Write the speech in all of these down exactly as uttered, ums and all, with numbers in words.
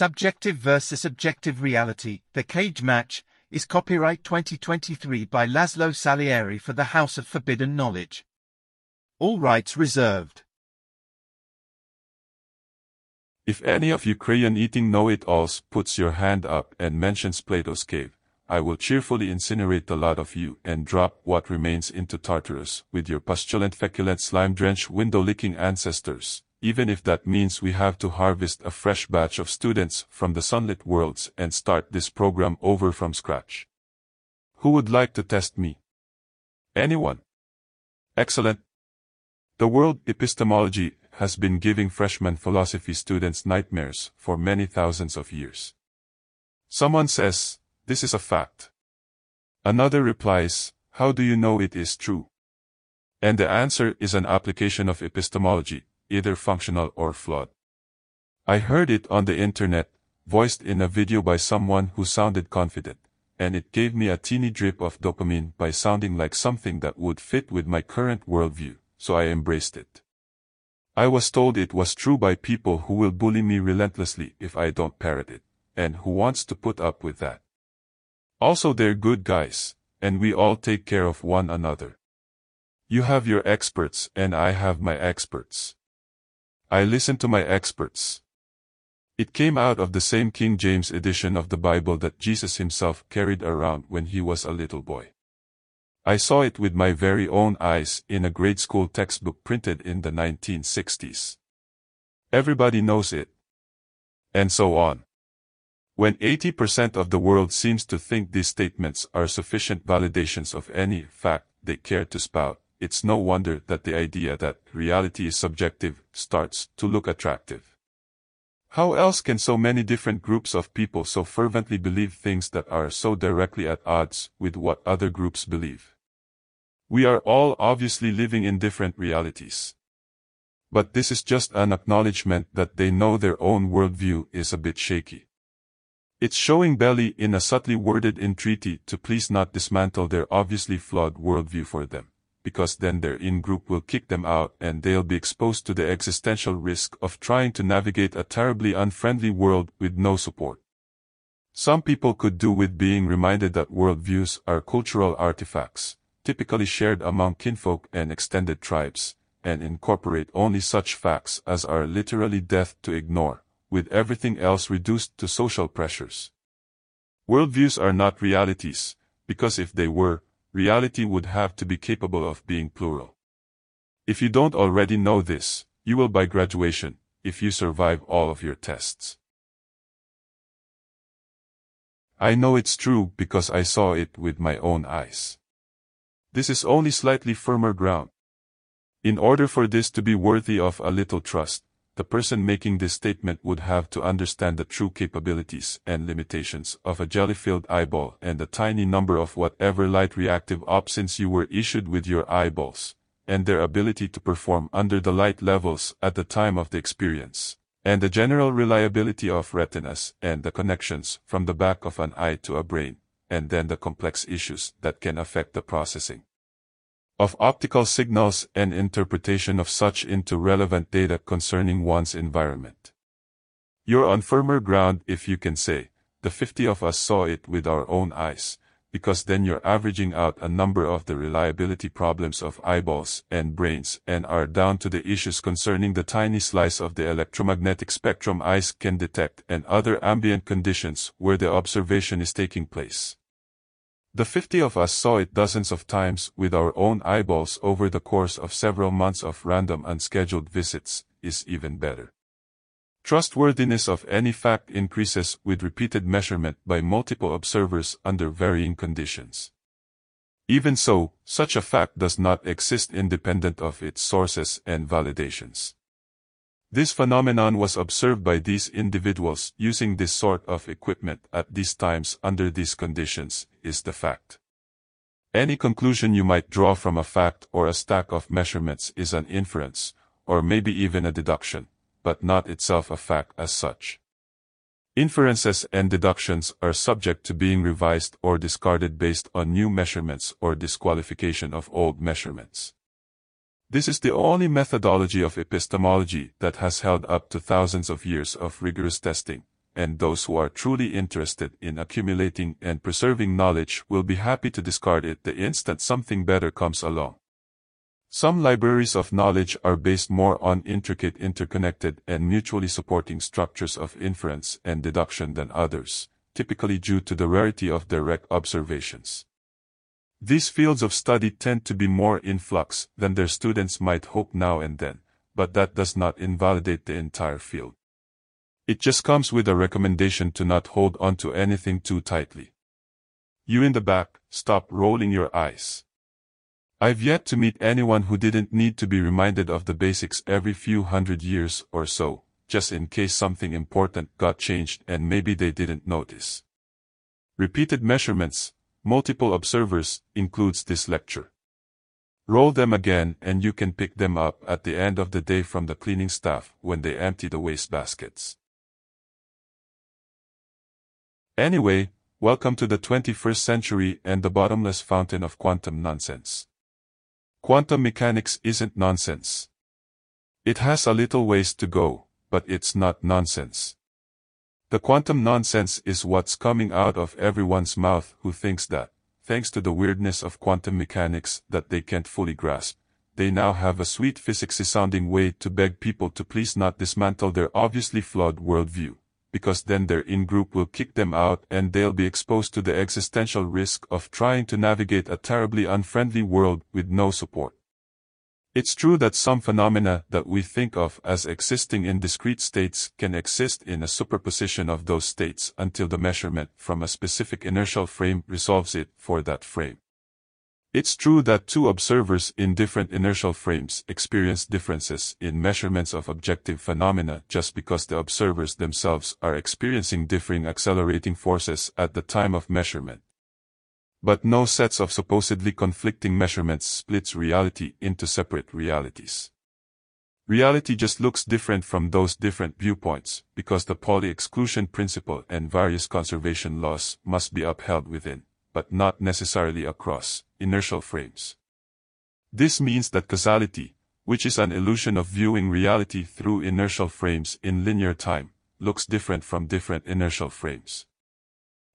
Subjective versus Objective Reality, The Cage Match, is copyright twenty twenty-three by Laszlo Salieri for the House of Forbidden Knowledge. All rights reserved. If any of Ukrainian eating know-it-alls puts your hand up and mentions Plato's Cave, I will cheerfully incinerate the lot of you and drop what remains into Tartarus with your pustulent feculent slime-drenched window-licking ancestors, even if that means we have to harvest a fresh batch of students from the sunlit worlds and start this program over from scratch. Who would like to test me? Anyone? Excellent. The world epistemology has been giving freshman philosophy students nightmares for many thousands of years. Someone says, "This is a fact." Another replies, "How do you know it is true?" And the answer is an application of epistemology, either functional or flawed. I heard it on the internet, voiced in a video by someone who sounded confident, and it gave me a teeny drip of dopamine by sounding like something that would fit with my current worldview, so I embraced it. I was told it was true by people who will bully me relentlessly if I don't parrot it, and who wants to put up with that. Also, they're good guys, and we all take care of one another. You have your experts and I have my experts. I listen to my experts. It came out of the same King James edition of the Bible that Jesus himself carried around when he was a little boy. I saw it with my very own eyes in a grade school textbook printed in the nineteen sixties. Everybody knows it. And so on. When eighty percent of the world seems to think these statements are sufficient validations of any fact they care to spout, it's no wonder that the idea that reality is subjective starts to look attractive. How else can so many different groups of people so fervently believe things that are so directly at odds with what other groups believe? We are all obviously living in different realities. But this is just an acknowledgement that they know their own worldview is a bit shaky. It's showing belly in a subtly worded entreaty to please not dismantle their obviously flawed worldview for them, because then their in-group will kick them out and they'll be exposed to the existential risk of trying to navigate a terribly unfriendly world with no support. Some people could do with being reminded that worldviews are cultural artifacts, typically shared among kinfolk and extended tribes, and incorporate only such facts as are literally death to ignore, with everything else reduced to social pressures. Worldviews are not realities, because if they were, reality would have to be capable of being plural. If you don't already know this, you will by graduation, if you survive all of your tests. I know it's true because I saw it with my own eyes. This is only slightly firmer ground. In order for this to be worthy of a little trust, the person making this statement would have to understand the true capabilities and limitations of a jelly-filled eyeball and the tiny number of whatever light-reactive opsins you were issued with your eyeballs, and their ability to perform under the light levels at the time of the experience, and the general reliability of retinas and the connections from the back of an eye to a brain, and then the complex issues that can affect the processing of optical signals and interpretation of such into relevant data concerning one's environment. You're on firmer ground if you can say, the fifty of us saw it with our own eyes, because then you're averaging out a number of the reliability problems of eyeballs and brains and are down to the issues concerning the tiny slice of the electromagnetic spectrum eyes can detect and other ambient conditions where the observation is taking place. The fifty of us saw it dozens of times with our own eyeballs over the course of several months of random unscheduled visits is even better. Trustworthiness of any fact increases with repeated measurement by multiple observers under varying conditions. Even so, such a fact does not exist independent of its sources and validations. This phenomenon was observed by these individuals using this sort of equipment at these times under these conditions, is the fact. Any conclusion you might draw from a fact or a stack of measurements is an inference, or maybe even a deduction, but not itself a fact as such. Inferences and deductions are subject to being revised or discarded based on new measurements or disqualification of old measurements. This is the only methodology of epistemology that has held up to thousands of years of rigorous testing, and those who are truly interested in accumulating and preserving knowledge will be happy to discard it the instant something better comes along. Some libraries of knowledge are based more on intricate, interconnected, and mutually supporting structures of inference and deduction than others, typically due to the rarity of direct observations. These fields of study tend to be more in flux than their students might hope now and then, but that does not invalidate the entire field. It just comes with a recommendation to not hold on to anything too tightly. You in the back, stop rolling your eyes. I've yet to meet anyone who didn't need to be reminded of the basics every few hundred years or so, just in case something important got changed and maybe they didn't notice. Repeated measurements, multiple observers, includes this lecture. Roll them again and you can pick them up at the end of the day from the cleaning staff when they empty the wastebaskets. Anyway, welcome to the twenty-first century and the bottomless fountain of quantum nonsense. Quantum mechanics isn't nonsense. It has a little ways to go, but it's not nonsense. The quantum nonsense is what's coming out of everyone's mouth who thinks that, thanks to the weirdness of quantum mechanics that they can't fully grasp, they now have a sweet physicsy-sounding way to beg people to please not dismantle their obviously flawed worldview, because then their in-group will kick them out and they'll be exposed to the existential risk of trying to navigate a terribly unfriendly world with no support. It's true that some phenomena that we think of as existing in discrete states can exist in a superposition of those states until the measurement from a specific inertial frame resolves it for that frame. It's true that two observers in different inertial frames experience differences in measurements of objective phenomena just because the observers themselves are experiencing differing accelerating forces at the time of measurement. But no sets of supposedly conflicting measurements splits reality into separate realities. Reality just looks different from those different viewpoints because the Pauli exclusion principle and various conservation laws must be upheld within, but not necessarily across, inertial frames. This means that causality, which is an illusion of viewing reality through inertial frames in linear time, looks different from different inertial frames.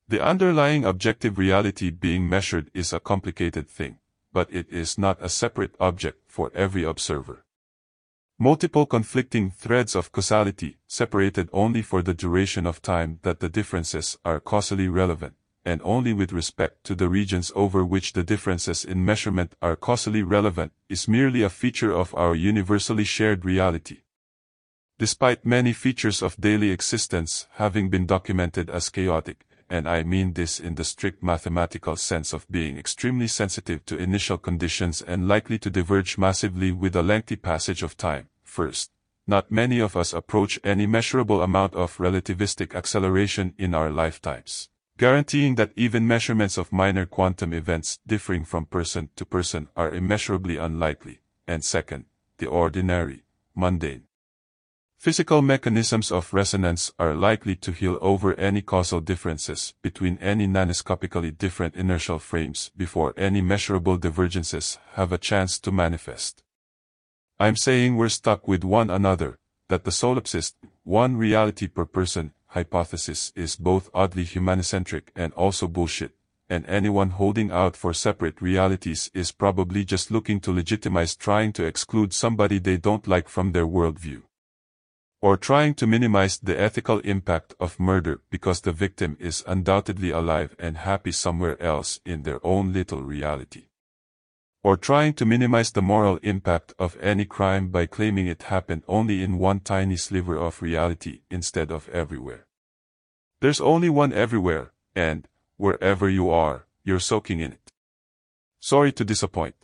The underlying objective reality being measured is a complicated thing, but it is not a separate object for every observer. Multiple conflicting threads of causality, separated only for the duration of time that the differences are causally relevant, and only with respect to the regions over which the differences in measurement are causally relevant, is merely a feature of our universally shared reality. Despite many features of daily existence having been documented as chaotic, and I mean this in the strict mathematical sense of being extremely sensitive to initial conditions and likely to diverge massively with a lengthy passage of time. First, not many of us approach any measurable amount of relativistic acceleration in our lifetimes, guaranteeing that even measurements of minor quantum events differing from person to person are immeasurably unlikely. And second, the ordinary, mundane physical mechanisms of resonance are likely to heal over any causal differences between any nanoscopically different inertial frames before any measurable divergences have a chance to manifest. I'm saying we're stuck with one another, that the solipsist, one reality per person, hypothesis is both oddly humanocentric and also bullshit, and anyone holding out for separate realities is probably just looking to legitimize trying to exclude somebody they don't like from their worldview, or trying to minimize the ethical impact of murder because the victim is undoubtedly alive and happy somewhere else in their own little reality, or trying to minimize the moral impact of any crime by claiming it happened only in one tiny sliver of reality instead of everywhere. There's only one everywhere, and, wherever you are, you're soaking in it. Sorry to disappoint.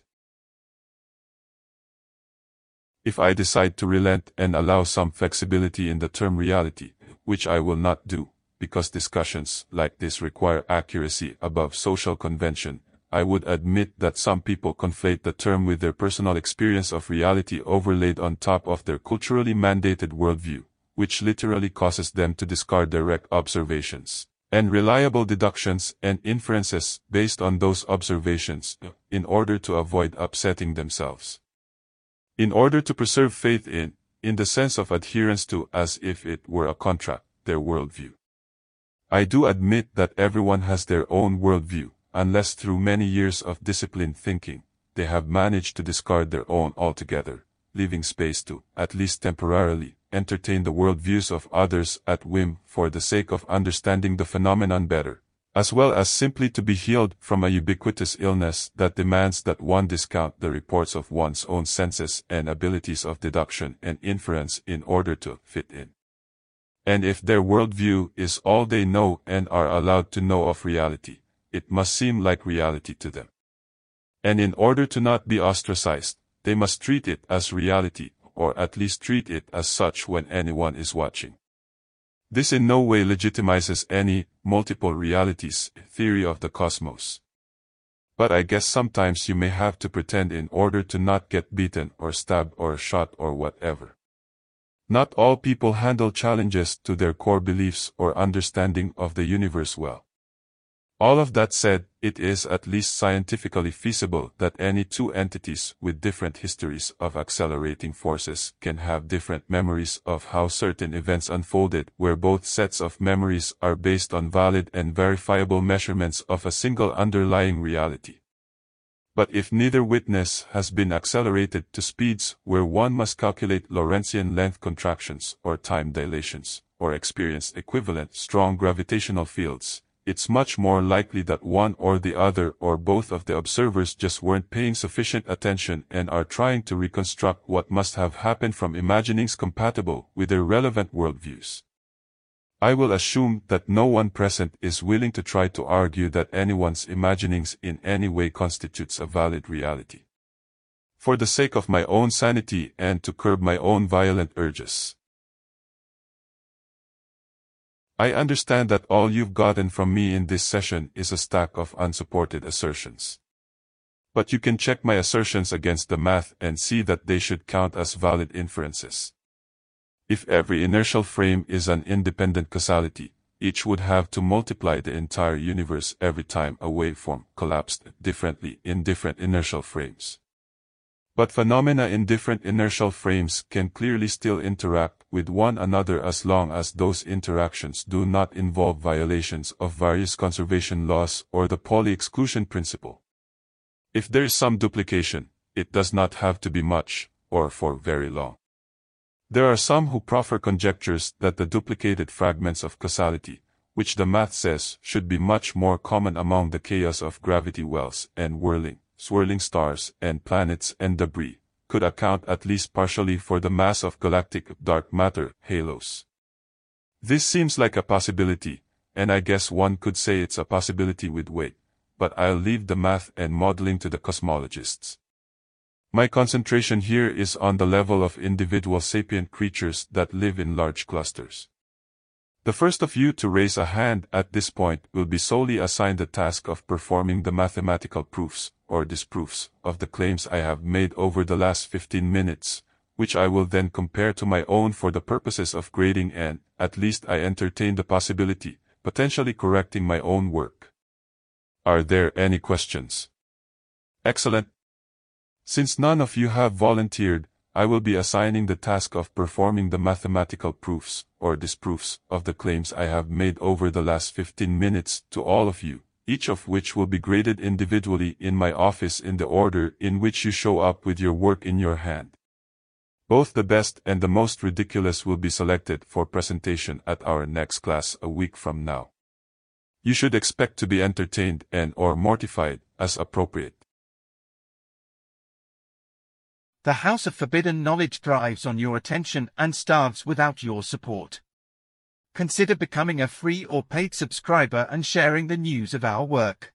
If I decide to relent and allow some flexibility in the term reality, which I will not do, because discussions like this require accuracy above social convention, I would admit that some people conflate the term with their personal experience of reality overlaid on top of their culturally mandated worldview, which literally causes them to discard direct observations and reliable deductions and inferences based on those observations in order to avoid upsetting themselves. In order to preserve faith in, in the sense of adherence to as if it were a contract, their worldview. I do admit that everyone has their own worldview, unless through many years of disciplined thinking, they have managed to discard their own altogether, leaving space to, at least temporarily, entertain the worldviews of others at whim for the sake of understanding the phenomenon better, as well as simply to be healed from a ubiquitous illness that demands that one discount the reports of one's own senses and abilities of deduction and inference in order to fit in. And if their worldview is all they know and are allowed to know of reality, it must seem like reality to them. And in order to not be ostracized, they must treat it as reality, or at least treat it as such when anyone is watching. This in no way legitimizes any multiple realities theory of the cosmos. But I guess sometimes you may have to pretend in order to not get beaten or stabbed or shot or whatever. Not all people handle challenges to their core beliefs or understanding of the universe well. All of that said, it is at least scientifically feasible that any two entities with different histories of accelerating forces can have different memories of how certain events unfolded, where both sets of memories are based on valid and verifiable measurements of a single underlying reality. But if neither witness has been accelerated to speeds where one must calculate Lorentzian length contractions or time dilations, or experience equivalent strong gravitational fields, it's much more likely that one or the other or both of the observers just weren't paying sufficient attention and are trying to reconstruct what must have happened from imaginings compatible with their relevant worldviews. I will assume that no one present is willing to try to argue that anyone's imaginings in any way constitutes a valid reality. For the sake of my own sanity and to curb my own violent urges, I understand that all you've gotten from me in this session is a stack of unsupported assertions. But you can check my assertions against the math and see that they should count as valid inferences. If every inertial frame is an independent causality, each would have to multiply the entire universe every time a waveform collapsed differently in different inertial frames. But phenomena in different inertial frames can clearly still interact with one another as long as those interactions do not involve violations of various conservation laws or the Pauli exclusion principle. If there is some duplication, it does not have to be much, or for very long. There are some who proffer conjectures that the duplicated fragments of causality, which the math says should be much more common among the chaos of gravity wells and whirling, swirling stars and planets and debris, could account at least partially for the mass of galactic dark matter halos. This seems like a possibility, and I guess one could say it's a possibility with weight, but I'll leave the math and modeling to the cosmologists. My concentration here is on the level of individual sapient creatures that live in large clusters. The first of you to raise a hand at this point will be solely assigned the task of performing the mathematical proofs or disproofs of the claims I have made over the last fifteen minutes, which I will then compare to my own for the purposes of grading and, at least I entertain the possibility, potentially correcting my own work. Are there any questions? Excellent. Since none of you have volunteered, I will be assigning the task of performing the mathematical proofs or disproofs of the claims I have made over the last fifteen minutes to all of you, each of which will be graded individually in my office in the order in which you show up with your work in your hand. Both the best and the most ridiculous will be selected for presentation at our next class a week from now. You should expect to be entertained and/or mortified as appropriate. The House of Forbidden Knowledge thrives on your attention and starves without your support. Consider becoming a free or paid subscriber and sharing the news of our work.